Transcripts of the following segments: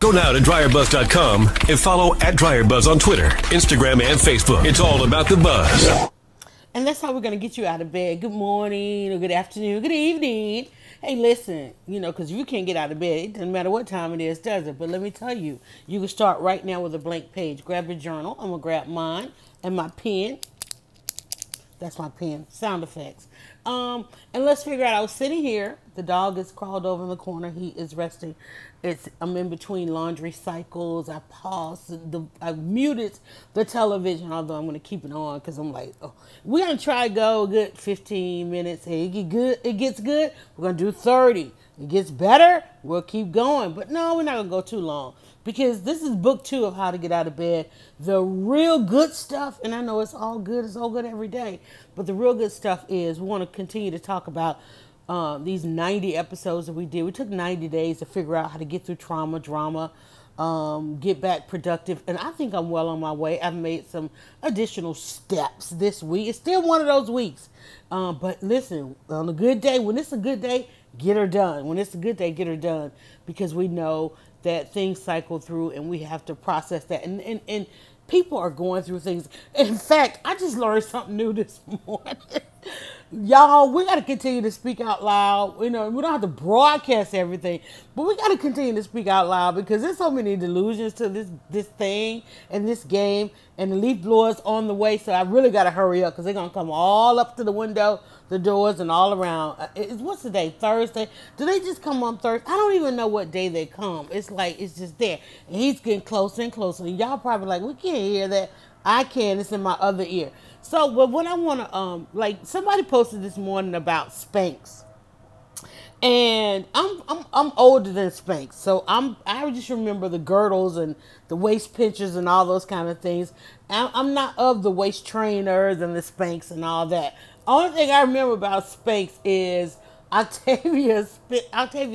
Go now to DryerBuzz.com and follow @DryerBuzz on Twitter, Instagram, and Facebook. It's all about the buzz. And that's how we're going to get you out of bed. Good morning, or good afternoon, good evening. Hey, listen, because you can't get out of bed. It doesn't matter what time it is, does it? But let me tell you, you can start right now with a blank page. Grab your journal. I'm going to grab mine and my pen. That's my pen. Sound effects. And let's figure out, I was sitting here. The dog is crawled over in the corner. He is resting. I'm in between laundry cycles. I paused. I muted the television, although I'm going to keep it on because I'm like, oh. We're going to try to go a good 15 minutes. Hey, it gets good. We're going to do 30. It gets better. We'll keep going. But no, we're not going to go too long because this is book 2 of how to get out of bed. The real good stuff, and I know it's all good. It's all good every day. But the real good stuff is we want to continue to talk about these 90 episodes that we did. We took 90 days to figure out how to get through trauma, drama, get back productive. And I think I'm well on my way. I've made some additional steps this week. It's still one of those weeks. But listen, on a good day, when it's a good day, get her done. When it's a good day, get her done. Because we know that things cycle through and we have to process that. And people are going through things. In fact, I just learned something new this morning. Y'all, we got to continue to speak out loud. We don't have to broadcast everything, but we got to continue to speak out loud because there's so many delusions to this thing and this game, and the leaf blowers on the way. So I really got to hurry up because they're going to come all up to the window, the doors, and all around. What's the day? Thursday? Do they just come on Thursday? I don't even know what day they come. It's like, it's just there. And he's getting closer and closer. And y'all probably like, we can't hear that. I can. It's in my other ear. So, but what I want to, somebody posted this morning about Spanx, and I'm older than Spanx, so I just remember the girdles and the waist pinchers and all those kind of things. I'm not of the waist trainers and the Spanx and all that. Only thing I remember about Spanx is Octavia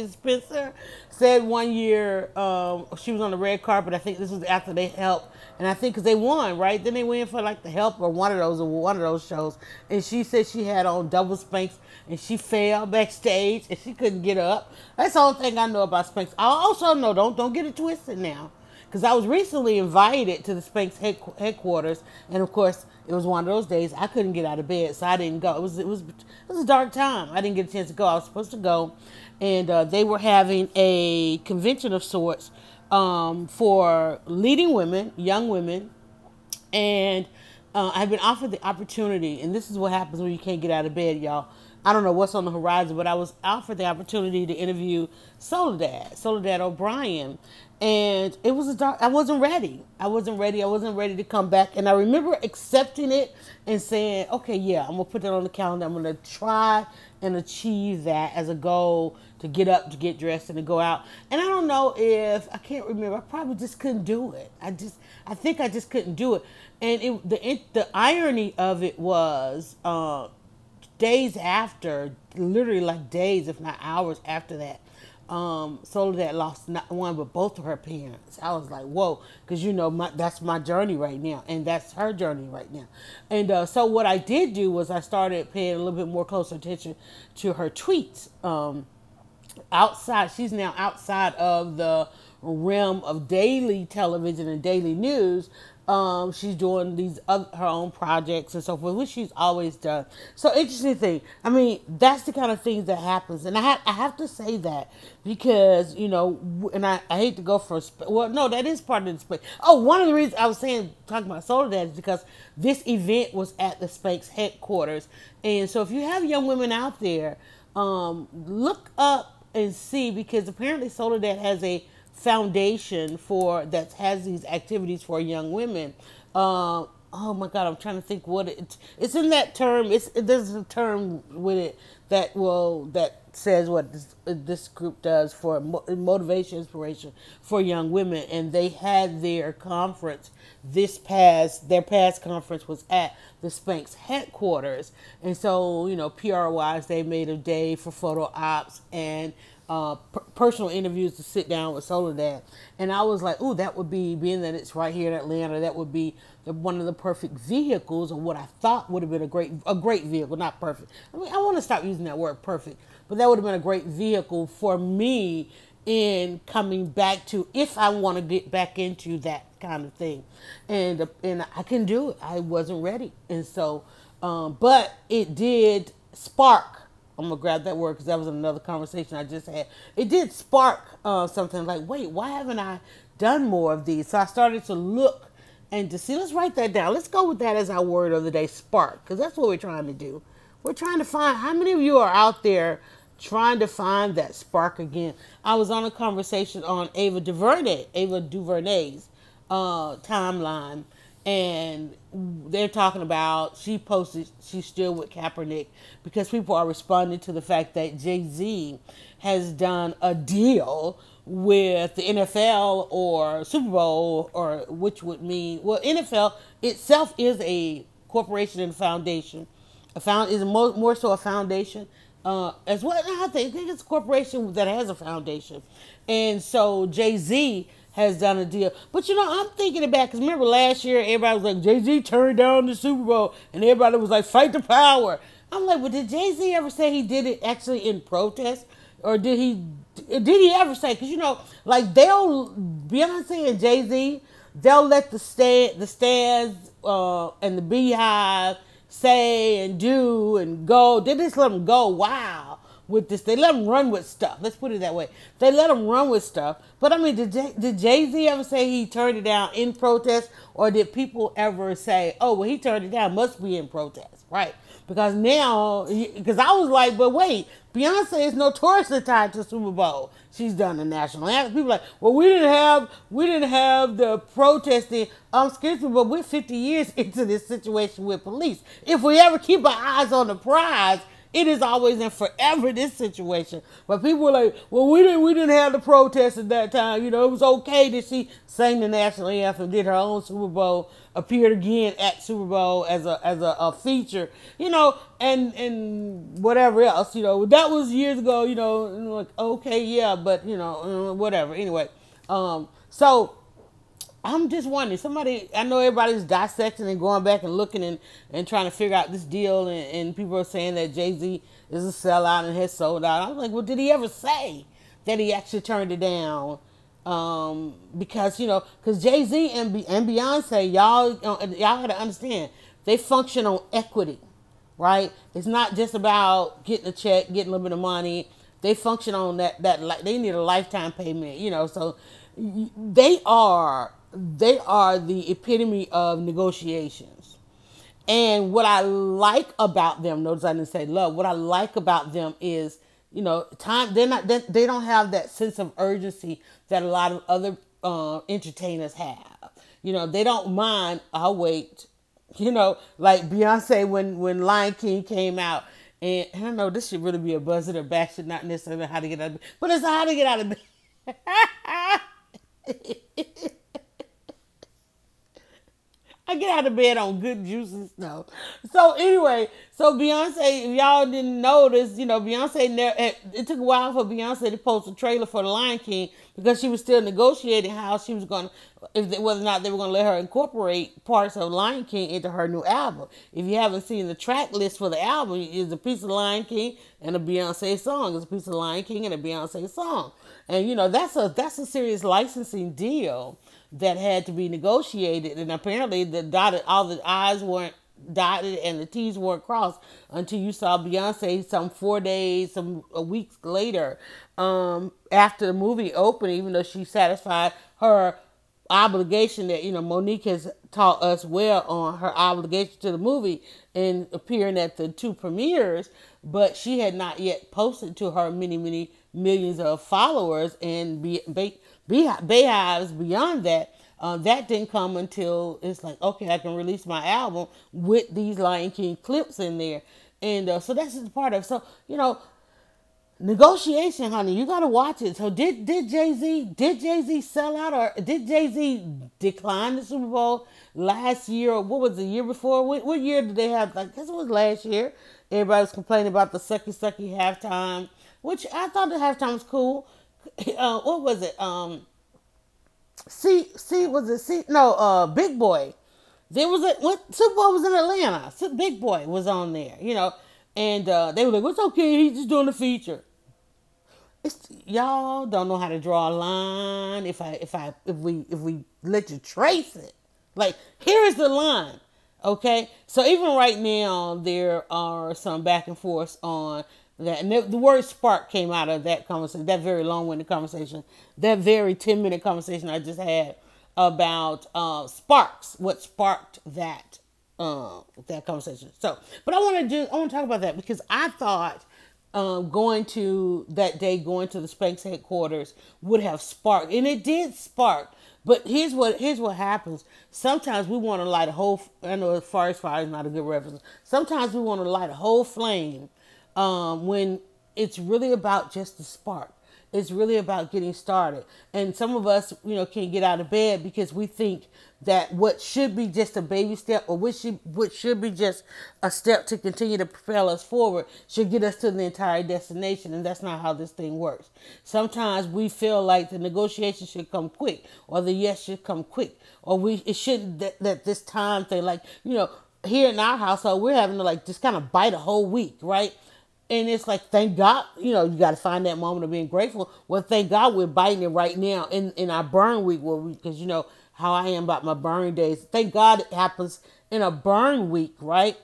Spencer said one year she was on the red carpet. I think this was after they helped. And I think because they won, right? Then they went for like the help or one of those shows. And she said she had on double Spanx and she fell backstage and she couldn't get up. That's the only thing I know about Spanx. I also know, don't get it twisted now, because I was recently invited to the Spanx headquarters. And of course, it was one of those days I couldn't get out of bed, so I didn't go. It was a dark time. I didn't get a chance to go. I was supposed to go. And they were having a convention of sorts. For leading women, young women, and I've been offered the opportunity, and this is what happens when you can't get out of bed, y'all. I don't know what's on the horizon, but I was offered the opportunity to interview Soledad O'Brien, and it was I wasn't ready. I wasn't ready to come back, and I remember accepting it and saying, okay, yeah, I'm going to put that on the calendar. I'm going to try and achieve that as a goal, to get up, to get dressed, and to go out. And I don't know if, I can't remember, I probably just couldn't do it. I think I just couldn't do it. And the irony of it was days after, literally like days, if not hours after that, Soledad lost not one but both of her parents. I was like, whoa, because that's my journey right now, and that's her journey right now. And so what I did do was I started paying a little bit more closer attention to her tweets. She's now outside of the realm of daily television and daily news. She's doing these her own projects and so forth, which she's always done. So interesting thing. I mean, that's the kind of things that happens. And I have to say that because, and I hate to go for, well, no, that is part of the Spanx. Oh, one of the reasons I was talking about Soledad is because this event was at the Spanx headquarters. And so if you have young women out there, look up and see, because apparently Soledad has a foundation that has these activities for young women. Oh my God, I'm trying to think what it's in that term. There's a term with it that says what this group does for motivation, inspiration for young women. And they had their conference their past conference was at the Spanx headquarters. And so, PR-wise, they made a day for photo ops and personal interviews to sit down with Soledad. And I was like, ooh, that would be, being that it's right here in Atlanta, that would be one of the perfect vehicles, or what I thought would have been a great vehicle, not perfect. I mean, I want to stop using that word perfect, but that would have been a great vehicle for me in coming back to, if I want to get back into that kind of thing. And I can do it. I wasn't ready. And so, but it did spark. I'm going to grab that word because that was another conversation I just had. It did spark something like, wait, why haven't I done more of these? So I started to look and to see. Let's write that down. Let's go with that as our word of the day, spark, because that's what we're trying to do. We're trying to find, how many of you are out there trying to find that spark again? I was on a conversation on Ava DuVernay's timeline, and they're talking about, she posted she's still with Kaepernick because people are responding to the fact that Jay-Z has done a deal with the NFL or Super Bowl, or which would mean, well, NFL itself is a corporation and foundation. Is more so a foundation. As well, I think it's a corporation that has a foundation. And so Jay-Z has done a deal. But, you know, I'm thinking about, because remember last year, everybody was like, Jay-Z turned down the Super Bowl, and everybody was like, fight the power. I'm like, well, did Jay-Z ever say he did it actually in protest? Or did he ever say, because, you know, like, Beyonce and Jay-Z, they'll let the stands and the beehive say and do and go. They just let them go wild with this. They let them run with stuff. Let's put it that way. They let them run with stuff. But I mean, did Jay-Z ever say he turned it down in protest? Or did people ever say, oh, well, he turned it down, must be in protest, right? Because now, because I was like, but wait, Beyonce is notoriously tied to the Super Bowl. She's done the national anthem. People are like, well, we didn't have the protesting. Excuse me, but we're 50 years into this situation with police. If we ever keep our eyes on the prize, it is always and forever this situation. But people were like, well, we didn't have the protests at that time. You know, it was okay that she sang the national anthem, did her own Super Bowl, appeared again at Super Bowl as a feature, you know, and whatever else, you know. That was years ago, you know, like, okay, yeah, but, you know, whatever. Anyway, so I'm just wondering, somebody, I know everybody's dissecting and going back and looking and trying to figure out this deal, and people are saying that Jay-Z is a sellout and has sold out. I was like, well, did he ever say that he actually turned it down? Because, you know, because Jay-Z and Beyonce, y'all got to understand, they function on equity, right? It's not just about getting a check, getting a little bit of money. They function on that they need a lifetime payment, you know, so they are the epitome of negotiations. And what I like about them, notice I didn't say love, what I like about them is, you know, time. They don't have that sense of urgency that a lot of other entertainers have. You know, they don't mind, I'll wait. You know, like Beyonce when Lion King came out, and I don't know, this should really be a buzzer or bash, should not necessarily know how to get out of bed, but it's how to get out of bed. I get out of bed on good juice and snow. So anyway, Beyonce, if y'all didn't notice, you know, Beyonce, it took a while for Beyonce to post a trailer for The Lion King because she was still negotiating how she was going to, whether or not they were going to let her incorporate parts of Lion King into her new album. If you haven't seen the track list for the album, it's a piece of Lion King and a Beyonce song. It's a piece of Lion King and a Beyonce song. And, you know, that's a serious licensing deal that had to be negotiated, and apparently all the I's weren't dotted and the T's weren't crossed until you saw Beyonce some weeks later, after the movie opened, even though she satisfied her obligation that, you know, Monique has taught us well on her obligation to the movie and appearing at the two premieres, but she had not yet posted to her many, many millions of followers and beehives beyond that. That didn't come until it's like, okay, I can release my album with these Lion King clips in there. And so that's just part of, so, you know, negotiation, honey, you got to watch it. So did Jay-Z sell out, or did Jay-Z decline the Super Bowl last year, or what was the year before? What year did they have? Like, this was last year. Everybody was complaining about the sucky halftime, which I thought the halftime was cool. What was it? Big Boy. Super Bowl was in Atlanta. Big Boy was on there, you know, and they were like, "It's okay, he's just doing a feature." It's, y'all don't know how to draw a line. If we let you trace it, like, here is the line. Okay, so even right now there are some back and forth on that, and the word spark came out of that conversation, that very long-winded conversation, that very 10-minute conversation I just had about sparks. What sparked that that conversation? So, but I want to talk about that because I thought going to the Spanx headquarters would have sparked, and it did spark. But here's what happens. Sometimes we want to light a whole, I know forest fire is not a good reference. Sometimes we want to light a whole flame when it's really about just the spark. It's really about getting started. And some of us, can't get out of bed because we think that what should be just a baby step or what should be just a step to continue to propel us forward should get us to the entire destination. And that's not how this thing works. Sometimes we feel like the negotiation should come quick or the yes should come quick or it shouldn't that this time thing, here in our household, we're having to just kind of bite a whole week, right? And it's like, thank God, you got to find that moment of being grateful. Well, thank God we're biting it right now in our burn week, because how I am about my burn days. Thank God it happens in a burn week, right?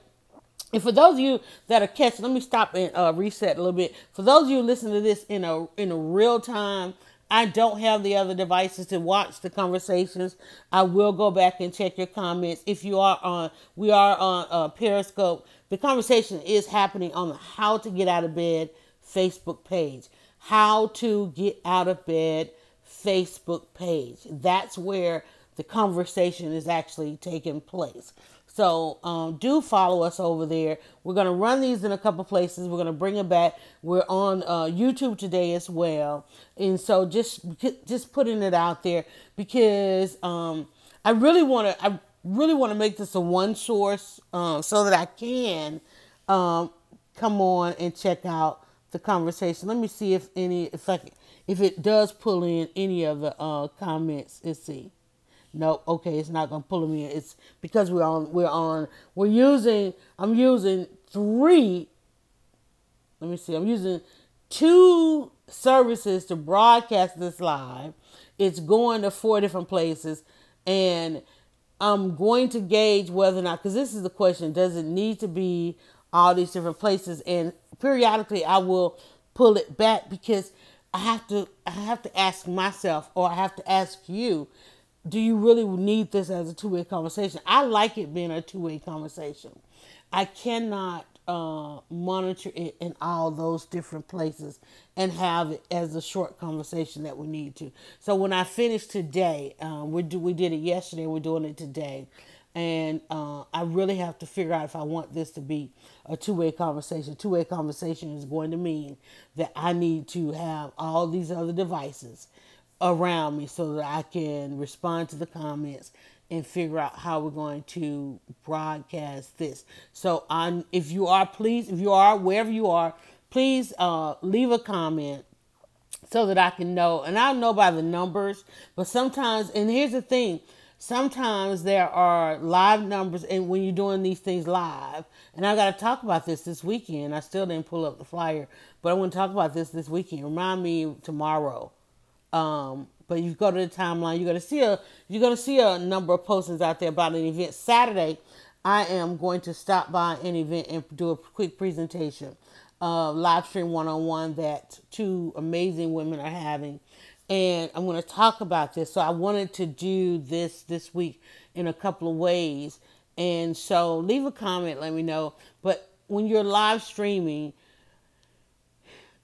And for those of you that are catching, let me stop and reset a little bit. For those of you listening to this in a real time, I don't have the other devices to watch the conversations. I will go back and check your comments. If you are we are on Periscope. The conversation is happening on the How to Get Out of Bed Facebook page. How to Get Out of Bed Facebook page. That's where the conversation is actually taking place. So do follow us over there. We're going to run these in a couple places. We're going to bring them back. We're on YouTube today as well. And so just putting it out there because I really want to make this a one source so that I can come on and check out the conversation. Let me see if it does pull in any of the comments. Let's see. No, okay, it's not gonna pull me in. It's because I'm using three. Let me see. I'm using two services to broadcast this live. It's going to 4 different places, and I'm going to gauge whether or not, because this is the question, does it need to be all these different places? And periodically I will pull it back because I have to ask myself, or I have to ask you, do you really need this as a two-way conversation? I like it being a two-way conversation. I cannot monitor it in all those different places and have it as a short conversation that we need to. So when I finish today, we did it yesterday, we're doing it today. And I really have to figure out if I want this to be a two-way conversation. Two-way conversation is going to mean that I need to have all these other devices around me so that I can respond to the comments and figure out how we're going to broadcast this. So if you are, wherever you are, please leave a comment so that I can know. And I'll know by the numbers, but sometimes, and here's the thing, sometimes there are live numbers, and when you're doing these things live, and I got to talk about this weekend. I still didn't pull up the flyer, but I want to talk about this weekend. Remind me tomorrow. But you go to the timeline, you're gonna see a number of postings out there about an event. Saturday, I am going to stop by an event and do a quick presentation of live stream 101 that 2 amazing women are having, and I'm going to talk about this. So I wanted to do this week in a couple of ways, and so leave a comment, let me know. But when you're live streaming.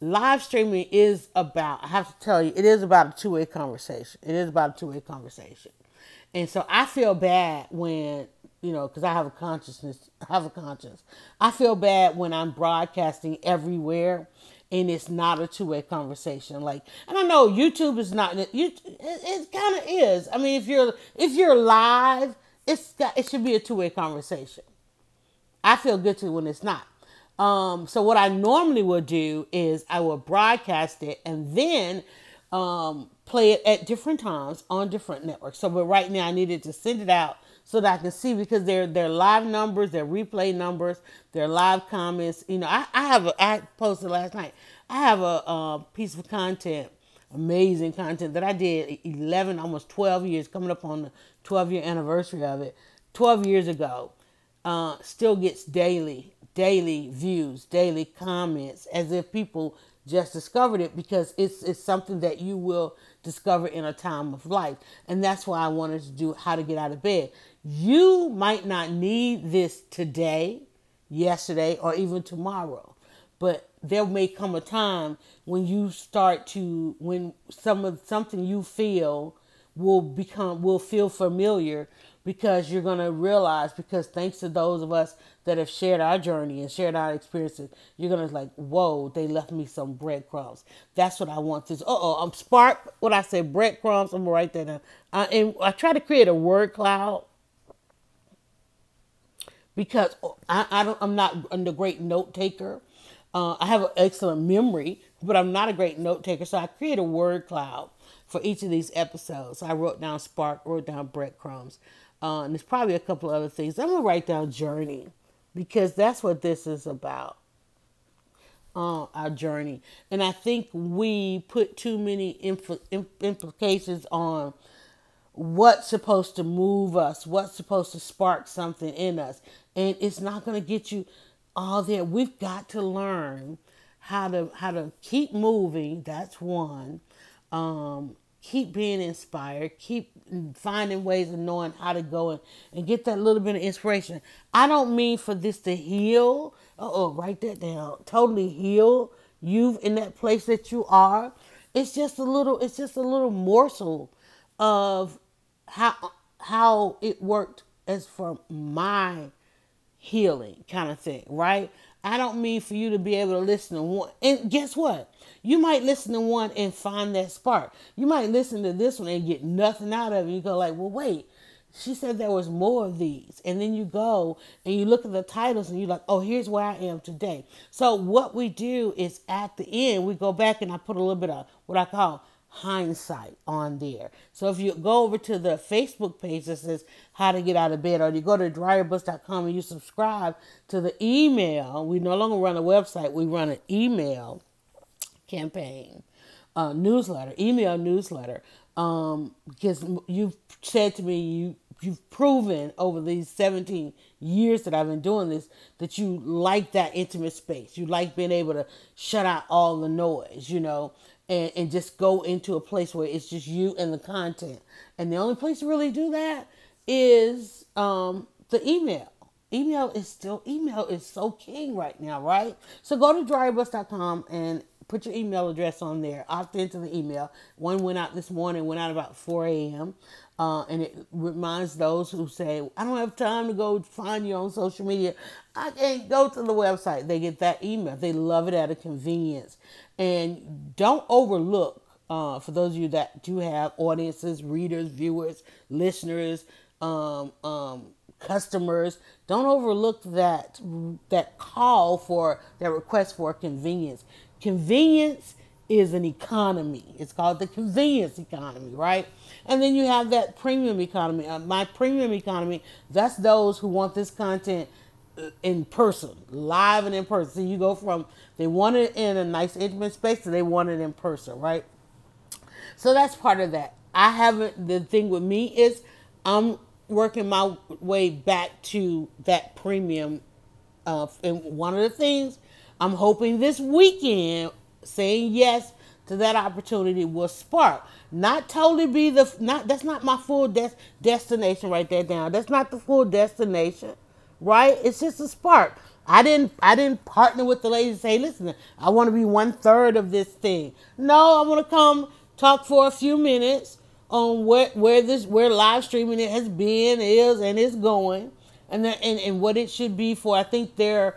Live streaming is about, I have to tell you, it is about a two-way conversation. It is about a two-way conversation. And so I feel bad when, because I have a conscience. I feel bad when I'm broadcasting everywhere and it's not a two-way conversation. And I know YouTube is not, it kind of is. I mean, if you're live, it should be a two-way conversation. I feel guilty when it's not. So what I normally will do is I will broadcast it and then play it at different times on different networks. So, but right now I needed to send it out so that I can see, because their live numbers, their replay numbers, their live comments. You know, I posted last night. I have a piece of content, amazing content that I did 11, almost 12 years, coming up on the 12-year anniversary of it, 12 years ago. Still gets daily views, daily comments, as if people just discovered it, because it's something that you will discover in a time of life. And that's why I wanted to do How to Get Out of Bed. You might not need this today, yesterday, or even tomorrow, but there may come a time when you start to, when something you feel will feel familiar, because you're going to realize, because thanks to those of us that have shared our journey and shared our experiences, you're going to like, whoa, they left me some breadcrumbs. That's what I want this. I'm spark. When I say breadcrumbs, I'm going to write that down. And I try to create a word cloud, because I'm not a great note taker. I have an excellent memory, but I'm not a great note taker. So I create a word cloud for each of these episodes. So I wrote down spark, wrote down breadcrumbs. And there's probably a couple other things. I'm going to write down journey, because that's what this is about, our journey. And I think we put too many implications on what's supposed to move us, what's supposed to spark something in us. And it's not going to get you all there. We've got to learn how to keep moving. That's one. Keep being inspired, keep finding ways of knowing how to go and get that little bit of inspiration. I don't mean for this to heal. Write that down. Totally heal you in that place that you are. It's just a little morsel of how it worked as for my healing kind of thing, right? I don't mean for you to be able to listen to one. And guess what? You might listen to one and find that spark. You might listen to this one and get nothing out of it. You go like, well, wait, she said there was more of these. And then you go and you look at the titles and you're like, oh, here's where I am today. So what we do is at the end, we go back and I put a little bit of what I call hindsight on there. So if you go over to the Facebook page that says How to Get Out of Bed, or you go to DryerBuzz.com and you subscribe to the email. We no longer run a website. We run an email campaign, email newsletter. Because you've said to me, you've proven over these 17 years that I've been doing this, that you like that intimate space. You like being able to shut out all the noise, you know, and just go into a place where it's just you and the content. And the only place to really do that is the email. Email is so king right now, right? So go to DryerBuzz.com and put your email address on there. Opt into the email. One went out this morning, went out about 4 a.m. And it reminds those who say, I don't have time to go find you on social media. I can't go to the website. They get that email. They love it at a convenience. And don't overlook, for those of you that do have audiences, readers, viewers, listeners, customers, don't overlook that call for that request for convenience. Convenience is an economy. It's called the convenience economy, right? And then you have that premium economy. My premium economy, that's those who want this content in person, live and in person. So you go from, they want it in a nice intimate space, to they want it in person, right? So that's part of that. The thing with me is I'm working my way back to that premium. And one of the things I'm hoping this weekend, saying yes to that opportunity will spark. Not totally be that's not my full destination. Write that down. That's not the full destination, right? It's just a spark. I didn't partner with the lady and say, listen, I want to be 1/3 of this thing. No, I want to come talk for a few minutes on where live streaming it has been, is, and is going, and what it should be for. I think their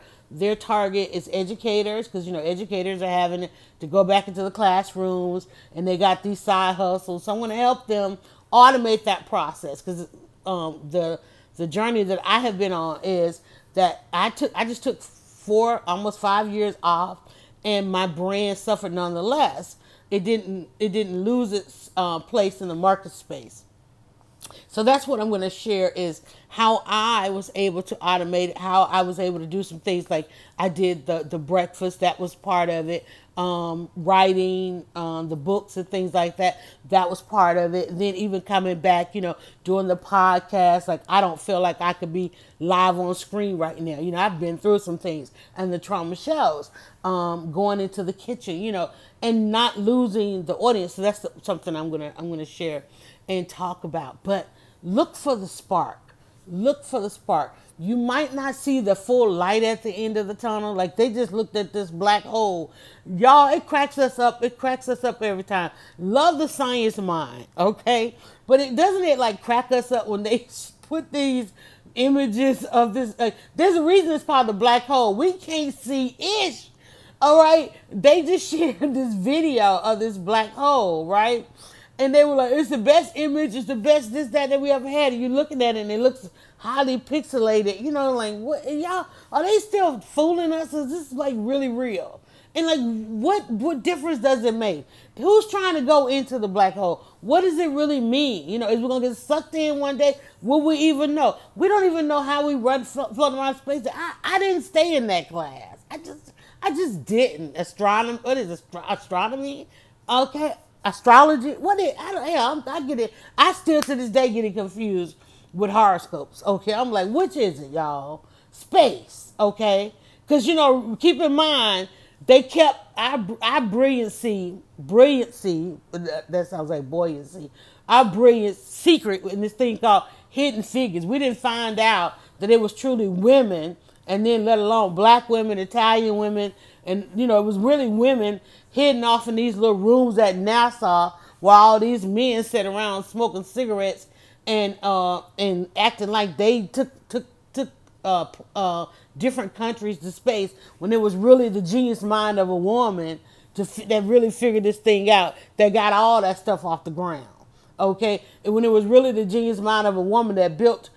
target is educators, because, you know, educators are having to go back into the classrooms and they got these side hustles. So I'm going to help them automate that process, because the journey that I have been on is that I just took almost 5 years off, and my brand suffered nonetheless. it didn't lose its place in the market space. So that's what I'm going to share, is how I was able to automate it, how I was able to do some things like I did the breakfast, that was part of it, writing the books and things like that, that was part of it. And then even coming back, you know, doing the podcast, like I don't feel like I could be live on screen right now. You know, I've been through some things, and the trauma shows, going into the kitchen, you know, and not losing the audience. So that's something I'm going to share and talk about. But look for the spark. Look for the spark. You might not see the full light at the end of the tunnel. Like, they just looked at this black hole. Y'all, it cracks us up. It cracks us up every time. Love the science mind, okay? But it doesn't it like crack us up when they put these images of this. There's a reason it's called the black hole. We can't see ish. All right? They just shared this video of this black hole, right? And they were like, it's the best image, it's the best this, that we ever had. And you're looking at it and it looks highly pixelated. You know, like, what, y'all, are they still fooling us? Is this like really real? And like, what difference does it make? Who's trying to go into the black hole? What does it really mean? You know, is we going to get sucked in one day? Will we even know? We don't even know how we run, float around space. I didn't stay in that class. I just didn't. Astronomy, what is it? Astronomy? Okay. Astrology, what is, I get it. I still to this day get it confused with horoscopes, okay? I'm like, which is it, y'all? Space, okay? Because, you know, keep in mind, they kept our brilliancy, that sounds like buoyancy, our brilliant secret in this thing called Hidden Figures. We didn't find out that it was truly women, and then let alone black women, Italian women, and, you know, it was really women hidden off in these little rooms at NASA while all these men sat around smoking cigarettes and acting like they took different countries to space, when it was really the genius mind of a woman that really figured this thing out, that got all that stuff off the ground, okay? And when it was really the genius mind of a woman that built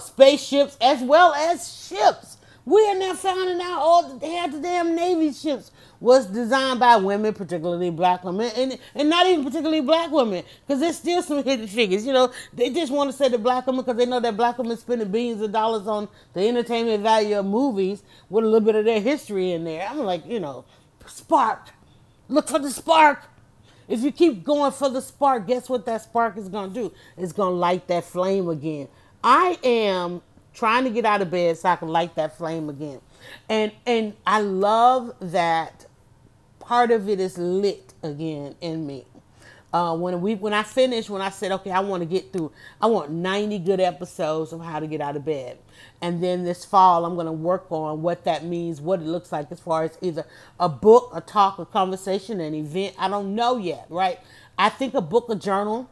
spaceships as well as ships. We are now finding out all the damn Navy ships was designed by women, particularly black women, and not even particularly black women, because there's still some hidden figures. You know, they just want to say the black woman because they know that black women spending billions of dollars on the entertainment value of movies with a little bit of their history in there. I'm like, you know, spark. Look for the spark. If you keep going for the spark, guess what that spark is going to do? It's going to light that flame again. I am trying to get out of bed so I can light that flame again. And I love that part of it is lit again in me. When I finished, when I said, okay, I want to get through, I want 90 good episodes of how to get out of bed. And then this fall, I'm going to work on what that means, what it looks like as far as either a book, a talk, a conversation, an event. I don't know yet, right? I think a book, a journal,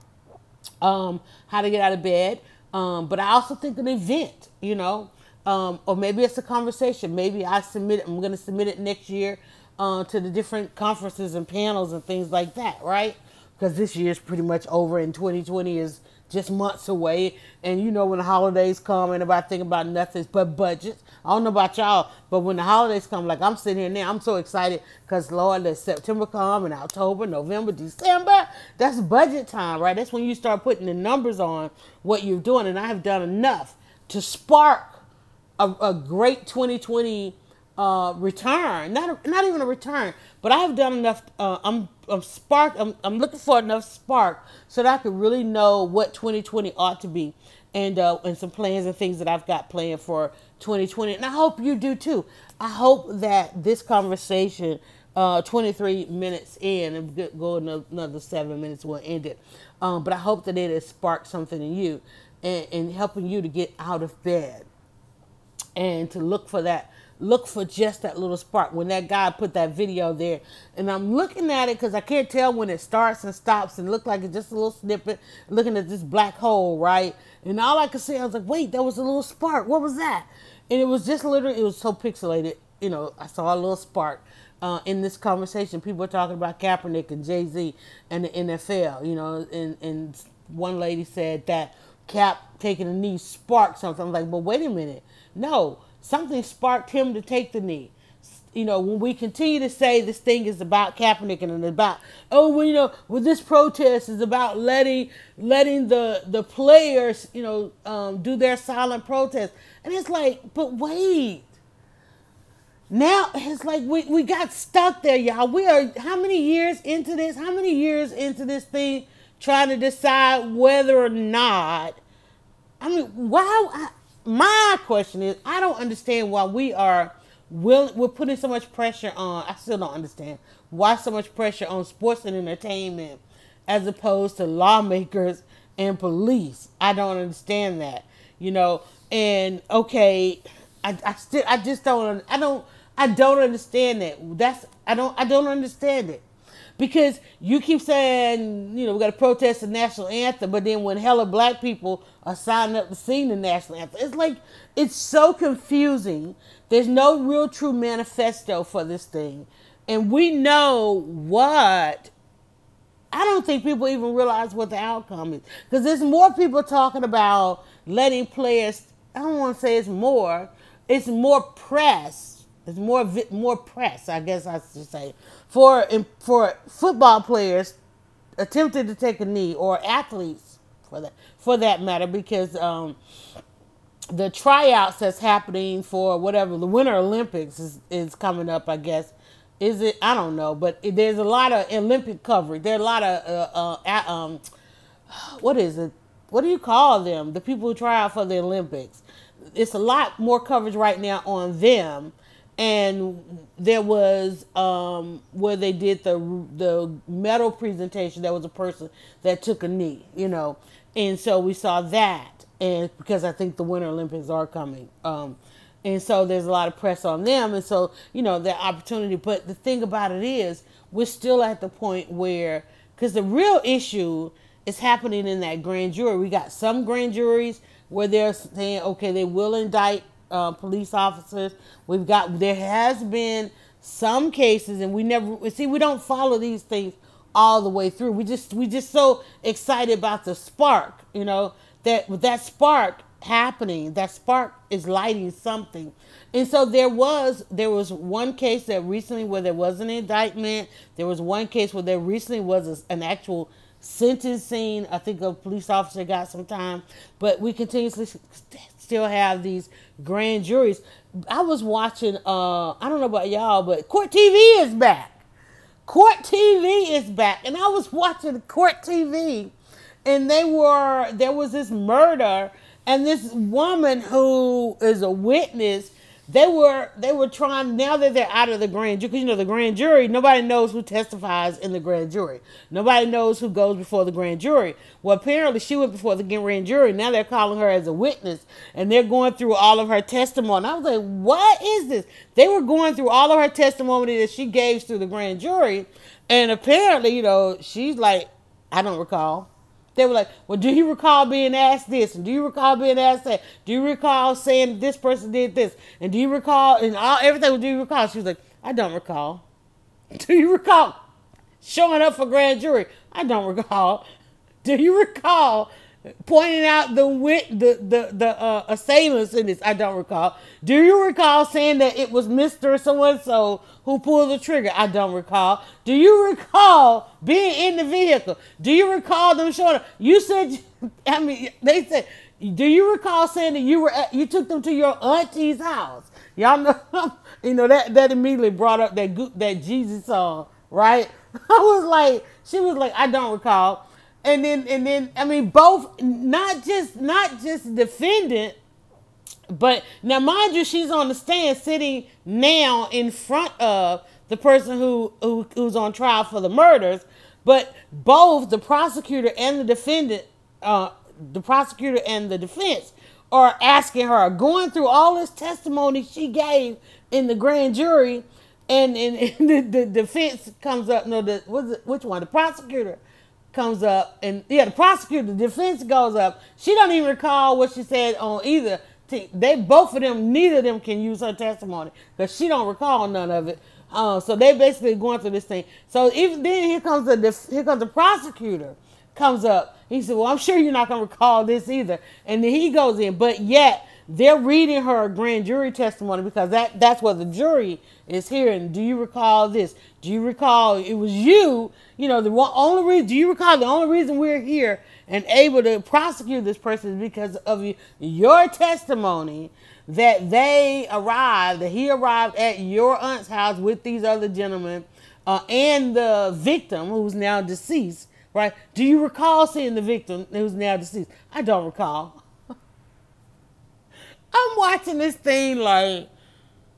how to get out of bed. But I also think an event, you know, or maybe it's a conversation. Maybe I'm going to submit it next year to the different conferences and panels and things like that, right? Because this year's pretty much over and 2020 is just months away. And, you know, when the holidays come, and everybody think about nothing but budgets. I don't know about y'all, but when the holidays come, like I'm sitting here now, I'm so excited because, Lord, let September come and October, November, December. That's budget time, right? That's when you start putting the numbers on what you're doing. And I have done enough to spark a great 2020 return. Not even a return, but I have done enough. I'm looking for enough spark so that I could really know what 2020 ought to be, and some plans and things that I've got planned for 2020. And I hope you do too. I hope that this conversation, 23 minutes in, and go another 7 minutes, we'll end it. But I hope that it has sparked something in you, and helping you to get out of bed and to look for that. Look for just that little spark. When that guy put that video there, and I'm looking at it because I can't tell when it starts and stops, and looked like it's just a little snippet, looking at this black hole, right? And all I could see, I was like, wait, that was a little spark. What was that? And it was just literally, it was so pixelated. You know, I saw a little spark in this conversation. People are talking about Kaepernick and Jay-Z and the NFL, you know, and one lady said that Cap taking a knee sparked something. I'm like, well, wait a minute. No. Something sparked him to take the knee. you know, when we continue to say this thing is about Kaepernick and about, oh, well, you know, well, this protest is about letting the players, you know, do their silent protest. And it's like, but wait. Now it's like we got stuck there, y'all. We are how many years into this? How many years into this thing trying to decide whether or not, I mean, my question is, I don't understand why we're putting so much pressure on, I still don't understand why so much pressure on sports and entertainment as opposed to lawmakers and police. I don't understand that, you know, and okay, I just don't understand that. I don't understand it. Because you keep saying, you know, we got to protest the national anthem, but then when hella black people are signing up to sing the national anthem, it's like, it's so confusing. There's no real true manifesto for this thing. And we know I don't think people even realize what the outcome is. Because there's more people talking about letting players, I don't want to say it's more press. It's more press, I guess I should say, for football players attempted to take a knee, or athletes for that matter, because the tryouts that's happening for whatever the Winter Olympics is coming up, I guess. Is it? I don't know, but there's a lot of Olympic coverage. There are a lot of what is it? What do you call them? The people who try out for the Olympics. It's a lot more coverage right now on them. And there was where they did the medal presentation. There was a person that took a knee, you know, and so we saw that. And because I think the Winter Olympics are coming, and so there's a lot of press on them, and so you know the opportunity. But the thing about it is, we're still at the point where, because the real issue is happening in that grand jury. We got some grand juries where they're saying, okay, they will indict police officers. There has been some cases, and we don't follow these things all the way through. We just so excited about the spark, you know, that spark happening, that spark is lighting something. And so there was one case that recently where there was an indictment. There was one case where there recently was an actual sentencing. I think a police officer got some time, but we continuously still have these grand juries. I was watching, I don't know about y'all, but Court TV is back. And I was watching Court TV, and there was this murder, and this woman who is a witness, they were trying, now that they're out of the grand jury, because you know the grand jury, nobody knows who testifies in the grand jury. Nobody knows who goes before the grand jury. Well, apparently she went before the grand jury. Now they're calling her as a witness, and they're going through all of her testimony. I was like, what is this? They were going through all of her testimony that she gave to the grand jury, and apparently, you know, she's like, I don't recall. They were like, well, do you recall being asked this? And do you recall being asked that? Do you recall saying this person did this? And do you recall? And everything, do you recall? She was like, I don't recall. Do you recall showing up for grand jury? I don't recall. Do you recall pointing out the assailants in this? I don't recall. Do you recall saying that it was Mr. So-and-so who pulled the trigger? I don't recall. Do you recall being in the vehicle? Do you recall them showing up? You said, I mean, they said, do you recall saying that you took them to your auntie's house? Y'all know, you know, that immediately brought up that Jeezy song, right? She was like, I don't recall. And then, I mean, both, not just defendant, but now mind you, she's on the stand sitting now in front of the person who's on trial for the murders, but both the prosecutor and the defendant, the prosecutor and the defense are asking her, going through all this testimony she gave in the grand jury, and the defense comes up, no, which one? The prosecutor comes up, and yeah, the prosecutor, the defense goes up. She don't even recall what she said on either team. They both of them, neither of them can use her testimony because she don't recall none of it. So they basically going through this thing. So even then, here comes the prosecutor, comes up. He said, "Well, I'm sure you're not gonna recall this either." And then he goes in, but yet They're reading her grand jury testimony because that's what the jury is hearing. Do you recall this? Do you recall it was you? You know, the only reason, do you recall the only reason we're here and able to prosecute this person is because of your testimony that they arrived, that he arrived at your aunt's house with these other gentlemen and the victim who's now deceased, right? Do you recall seeing the victim who's now deceased? I don't recall. I'm watching this thing like,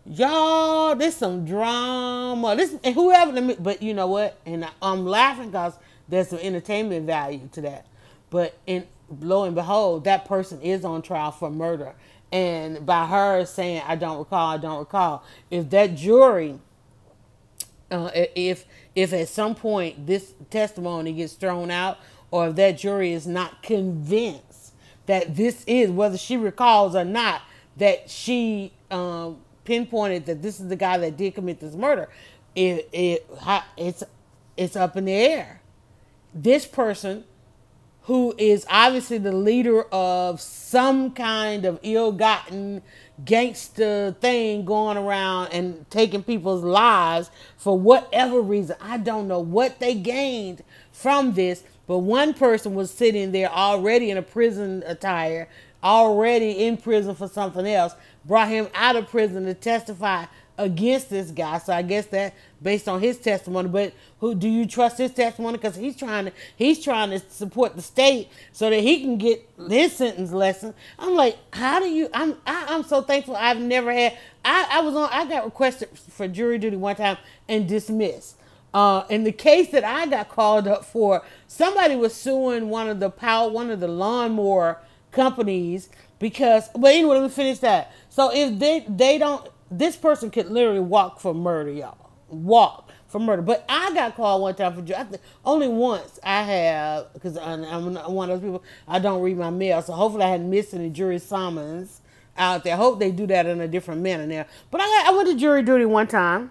y'all, this some drama. This and whoever, but you know what? And I'm laughing because there's some entertainment value to that. But in lo and behold, that person is on trial for murder. And by her saying, I don't recall, if that jury, if at some point this testimony gets thrown out, or if that jury is not convinced that this is, whether she recalls or not, that she pinpointed that this is the guy that did commit this murder, it's up in the air. This person, who is obviously the leader of some kind of ill-gotten gangster thing going around and taking people's lives for whatever reason. I don't know what they gained from this, but one person was sitting there already in a prison attire, already in prison for something else, brought him out of prison to testify against this guy. So I guess that based on his testimony, but who do you trust his testimony? Because he's trying to support the state so that he can get his sentence lessened. I'm like, how do you? I'm so thankful I've never had. I got requested for jury duty one time and dismissed. In the case that I got called up for, somebody was suing one of the lawnmower companies because. But anyway, let me finish that. So if they don't. This person could literally walk for murder, y'all. Walk for murder. But I got called one time for jury. Only once I have, because I'm one of those people, I don't read my mail. So hopefully I hadn't missed any jury summons out there. I hope they do that in a different manner now. But I went to jury duty one time.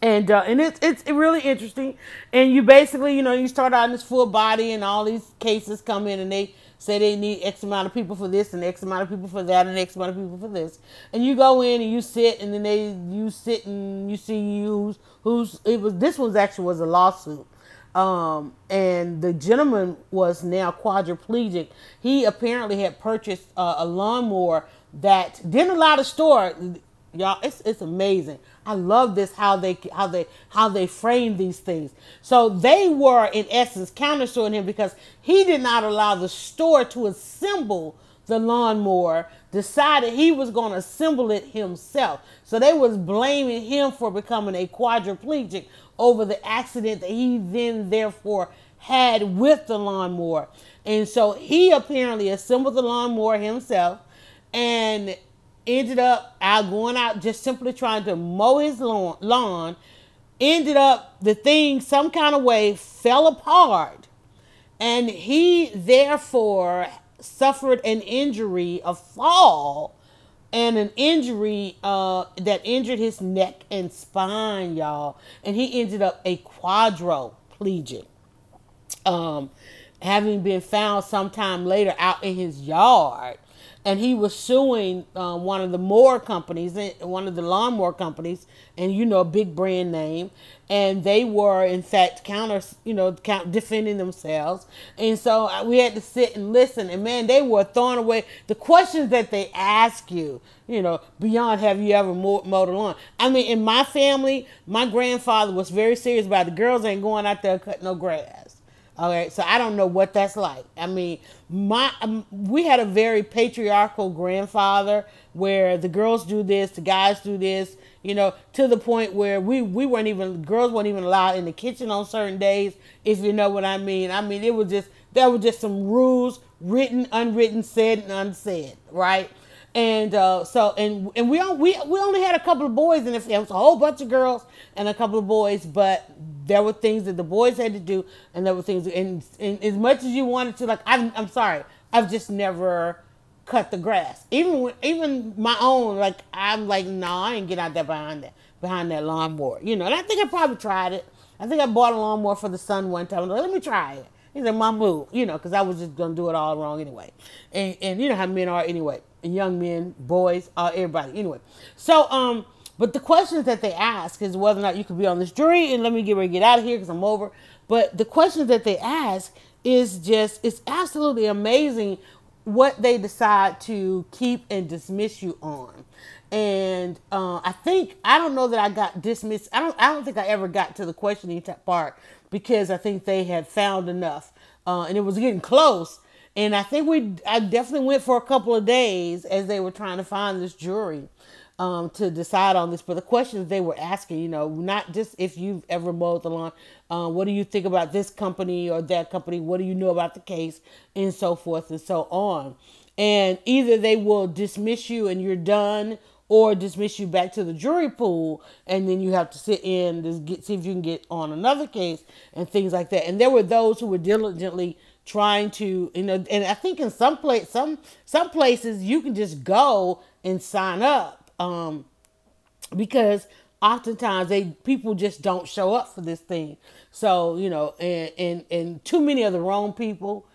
And it's really interesting. And you basically, you know, you start out in this full body and all these cases come in and they say they need X amount of people for this and X amount of people for that and X amount of people for this. And you go in and you sit and then you see this one was actually a lawsuit. And the gentleman was now quadriplegic. He apparently had purchased a lawnmower that didn't allow the store. Y'all, it's amazing. I love this how they frame these things. So they were in essence countersuing him because he did not allow the store to assemble the lawnmower. Decided he was going to assemble it himself. So they was blaming him for becoming a quadriplegic over the accident that he then therefore had with the lawnmower. And so he apparently assembled the lawnmower himself and ended up going out just simply trying to mow his lawn, ended up the thing some kind of way fell apart. And he therefore suffered an injury, a fall, and an injury that injured his neck and spine, y'all. And he ended up a quadriplegic, having been found sometime later out in his yard. And he was suing one of the lawnmower companies, and you know, a big brand name. And they were, in fact, defending themselves. And so we had to sit and listen. And man, they were throwing away the questions that they ask you. You know, beyond have you ever mowed a lawn? I mean, in my family, my grandfather was very serious about it. The girls ain't going out there cutting no grass. Okay, so I don't know what that's like. I mean, we had a very patriarchal grandfather where the girls do this, the guys do this, you know, to the point where girls weren't even allowed in the kitchen on certain days, if you know what I mean. I mean, there were just some rules written, unwritten, said, and unsaid, right? And we only had a couple of boys in the family. It was a whole bunch of girls and a couple of boys, but there were things that the boys had to do, and there were things. And as much as you wanted to, like I'm sorry, I've just never cut the grass. Even my own, like I'm like, nah, I ain't get out there behind that lawnmower, you know. And I think I probably tried it. I think I bought a lawnmower for the son one time. I'm like, let me try it. He said, "Mom, boo," you know, because I was just gonna do it all wrong anyway, and you know how men are anyway, young men, boys, everybody anyway. So but the questions that they ask is whether or not you could be on this jury. And let me get ready to get out of here because I'm over. But the questions that they ask is just, it's absolutely amazing what they decide to keep and dismiss you on. And I don't know that I got dismissed. I don't think I ever got to the questioning part because I think they had found enough, and it was getting close. And I think I definitely went for a couple of days as they were trying to find this jury to decide on this. But the questions they were asking, you know, not just if you've ever mowed the lawn, what do you think about this company or that company? What do you know about the case? And so forth and so on. And either they will dismiss you and you're done, or dismiss you back to the jury pool, and then you have to sit in and see if you can get on another case and things like that. And there were those who were diligently trying to, you know, and I think in some places you can just go and sign up because oftentimes people just don't show up for this thing. So, you know, and too many of the wrong people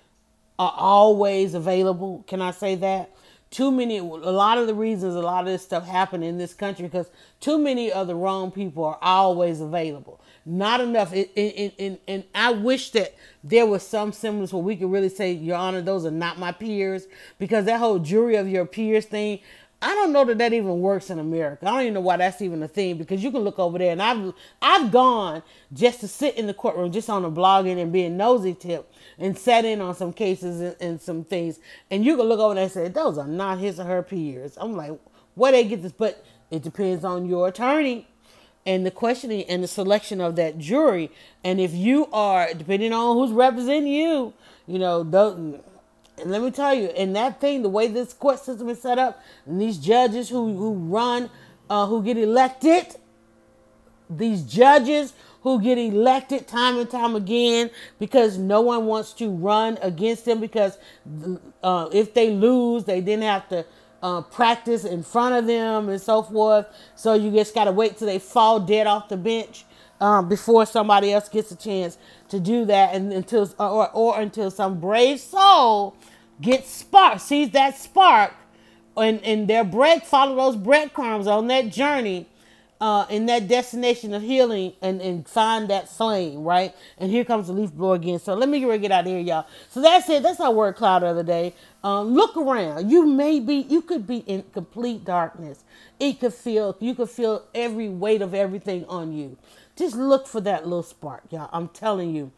are always available. Can I say that? A lot of the reasons a lot of this stuff happened in this country because too many of the wrong people are always available. Not enough. And I wish that there was some semblance where we could really say, Your Honor, those are not my peers, because that whole jury of your peers thing, I don't know that even works in America. I don't even know why that's even a thing, because you can look over there, and I've gone just to sit in the courtroom, just on a blogging and being nosy tip, and sat in on some cases and some things, and you can look over there and say, those are not his or her peers. I'm like, where they get this? But it depends on your attorney and the questioning and the selection of that jury. And if you are, depending on who's representing you, you know, and let me tell you, and that thing, the way this court system is set up, and these judges who get elected, time and time again, because no one wants to run against them, because if they lose, they then have to practice in front of them and so forth. So you just got to wait till they fall dead off the bench before somebody else gets a chance to do that, and until some brave soul sees that spark, and follow those breadcrumbs on that journey, in that destination of healing, and find that flame, right? And here comes the leaf blower again. So let me get out of here, y'all. So that's it. That's our word cloud of the day. Look around. You could be in complete darkness. You could feel every weight of everything on you. Just look for that little spark, y'all. I'm telling you,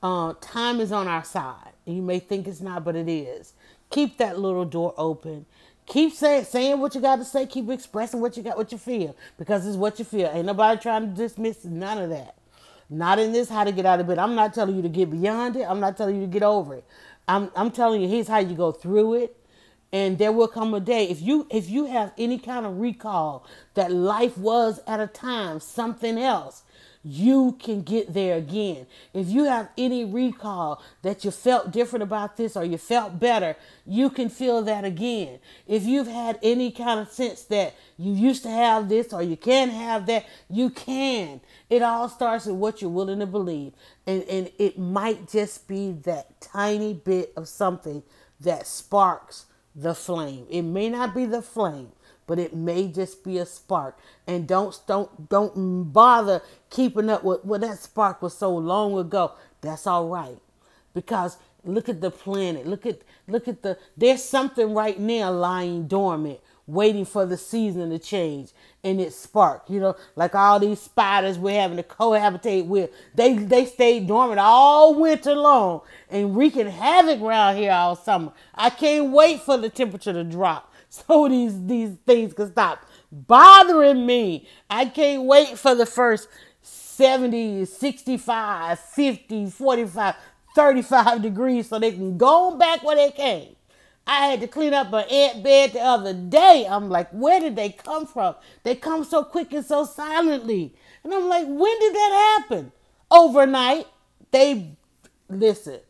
time is on our side. You may think it's not, but it is. Keep that little door open. Keep saying what you got to say. Keep expressing what you feel, because it's what you feel. Ain't nobody trying to dismiss none of that. Not in this how to get out of bed. I'm not telling you to get beyond it. I'm not telling you to get over it. I'm telling you, here's how you go through it. And there will come a day, if you have any kind of recall that life was at a time something else, you can get there again. If you have any recall that you felt different about this, or you felt better, you can feel that again. If you've had any kind of sense that you used to have this, or you can have that, you can. It all starts with what you're willing to believe. And it might just be that tiny bit of something that sparks the flame. It may not be the flame, but it may just be a spark. And don't bother keeping up with, well, that spark was so long ago. That's all right. Because look at the planet. Look at there's something right now lying dormant, waiting for the season to change and it spark. You know, like all these spiders we're having to cohabitate with. They stayed dormant all winter long and wreaking havoc around here all summer. I can't wait for the temperature to drop so these things can stop bothering me. I can't wait for the first 70, 65, 50, 45, 35 degrees so they can go back where they came. I had to clean up an ant bed the other day. I'm like, where did they come from? They come so quick and so silently. And I'm like, when did that happen? Overnight. Listen,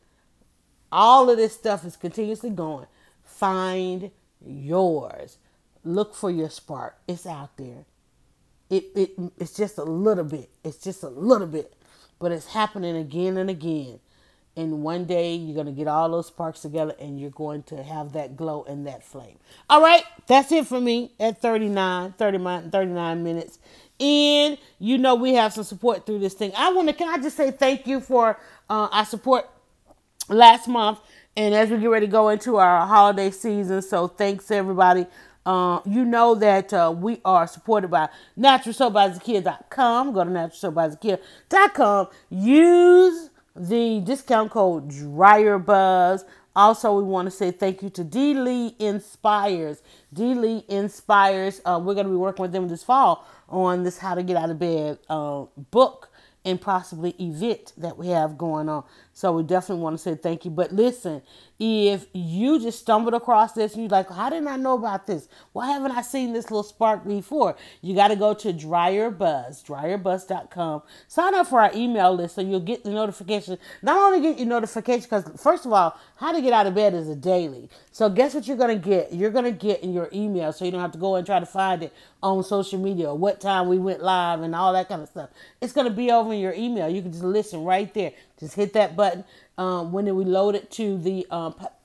all of this stuff is continuously going. Find yours. Look for your spark. It's out there. It's just a little bit. It's just a little bit, but it's happening again and again. And one day you're going to get all those sparks together and you're going to have that glow and that flame. All right. That's it for me at 39 minutes. And, you know, we have some support through this thing. Can I just say thank you for our support last month. And as we get ready to go into our holiday season. So thanks everybody. You know that we are supported by NaturalSoapByZakia.com. Go to NaturalSoapByZakia.com. Use the discount code DryerBuzz. Also, we want to say thank you to D. Lee Inspires. D. Lee Inspires. We're going to be working with them this fall on this How to Get Out of Bed book and possibly event that we have going on. So we definitely want to say thank you. But listen, if you just stumbled across this and you're like, how didn't I know about this? Why haven't I seen this little spark before? You got to go to DryerBuzz, DryerBuzz.com. Sign up for our email list so you'll get the notification. Not only get your notification, because first of all, How to Get Out of Bed is a daily. So guess what you're going to get? You're going to get in your email so you don't have to go and try to find it on social media or what time we went live and all that kind of stuff. It's going to be over in your email. You can just listen right there. Just hit that button when we load it to the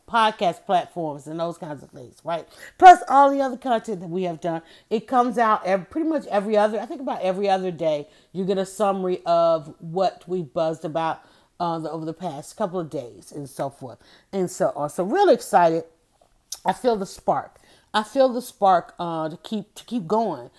podcast platforms and those kinds of things, right? Plus all the other content that we have done. It comes out pretty much every other, I think about every other day, you get a summary of what we buzzed about over the past couple of days and so forth and so on. So really excited. I feel the spark. I feel the spark to keep going.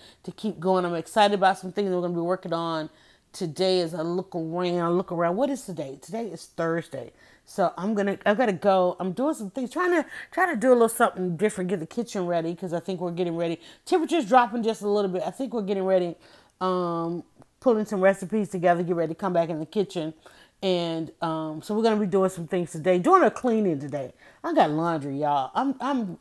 I'm excited about some things that we're going to be working on. Today, as I look around, what is today? Today is Thursday. So I've got to go. I'm doing some things, trying to do a little something different, get the kitchen ready. Cause I think we're getting ready. Temperature's dropping just a little bit. I think we're getting ready, pulling some recipes together, get ready to come back in the kitchen. And, so we're going to be doing some things today, doing a cleaning today. I got laundry, y'all.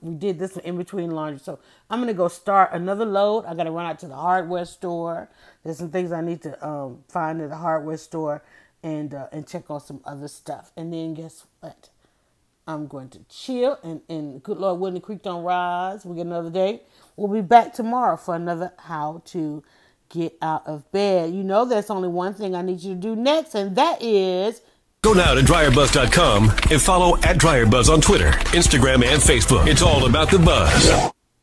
We did this in between laundry. So I'm going to go start another load. I got to run out to the hardware store. There's some things I need to find at the hardware store and check on some other stuff. And then guess what? I'm going to chill and good Lord willing, the creek don't rise. We get another day. We'll be back tomorrow for another How to Get Out of Bed. You know, there's only one thing I need you to do next, and that is go now to DryerBuzz.com and follow @DryerBuzz on Twitter, Instagram, and Facebook. It's all about the buzz.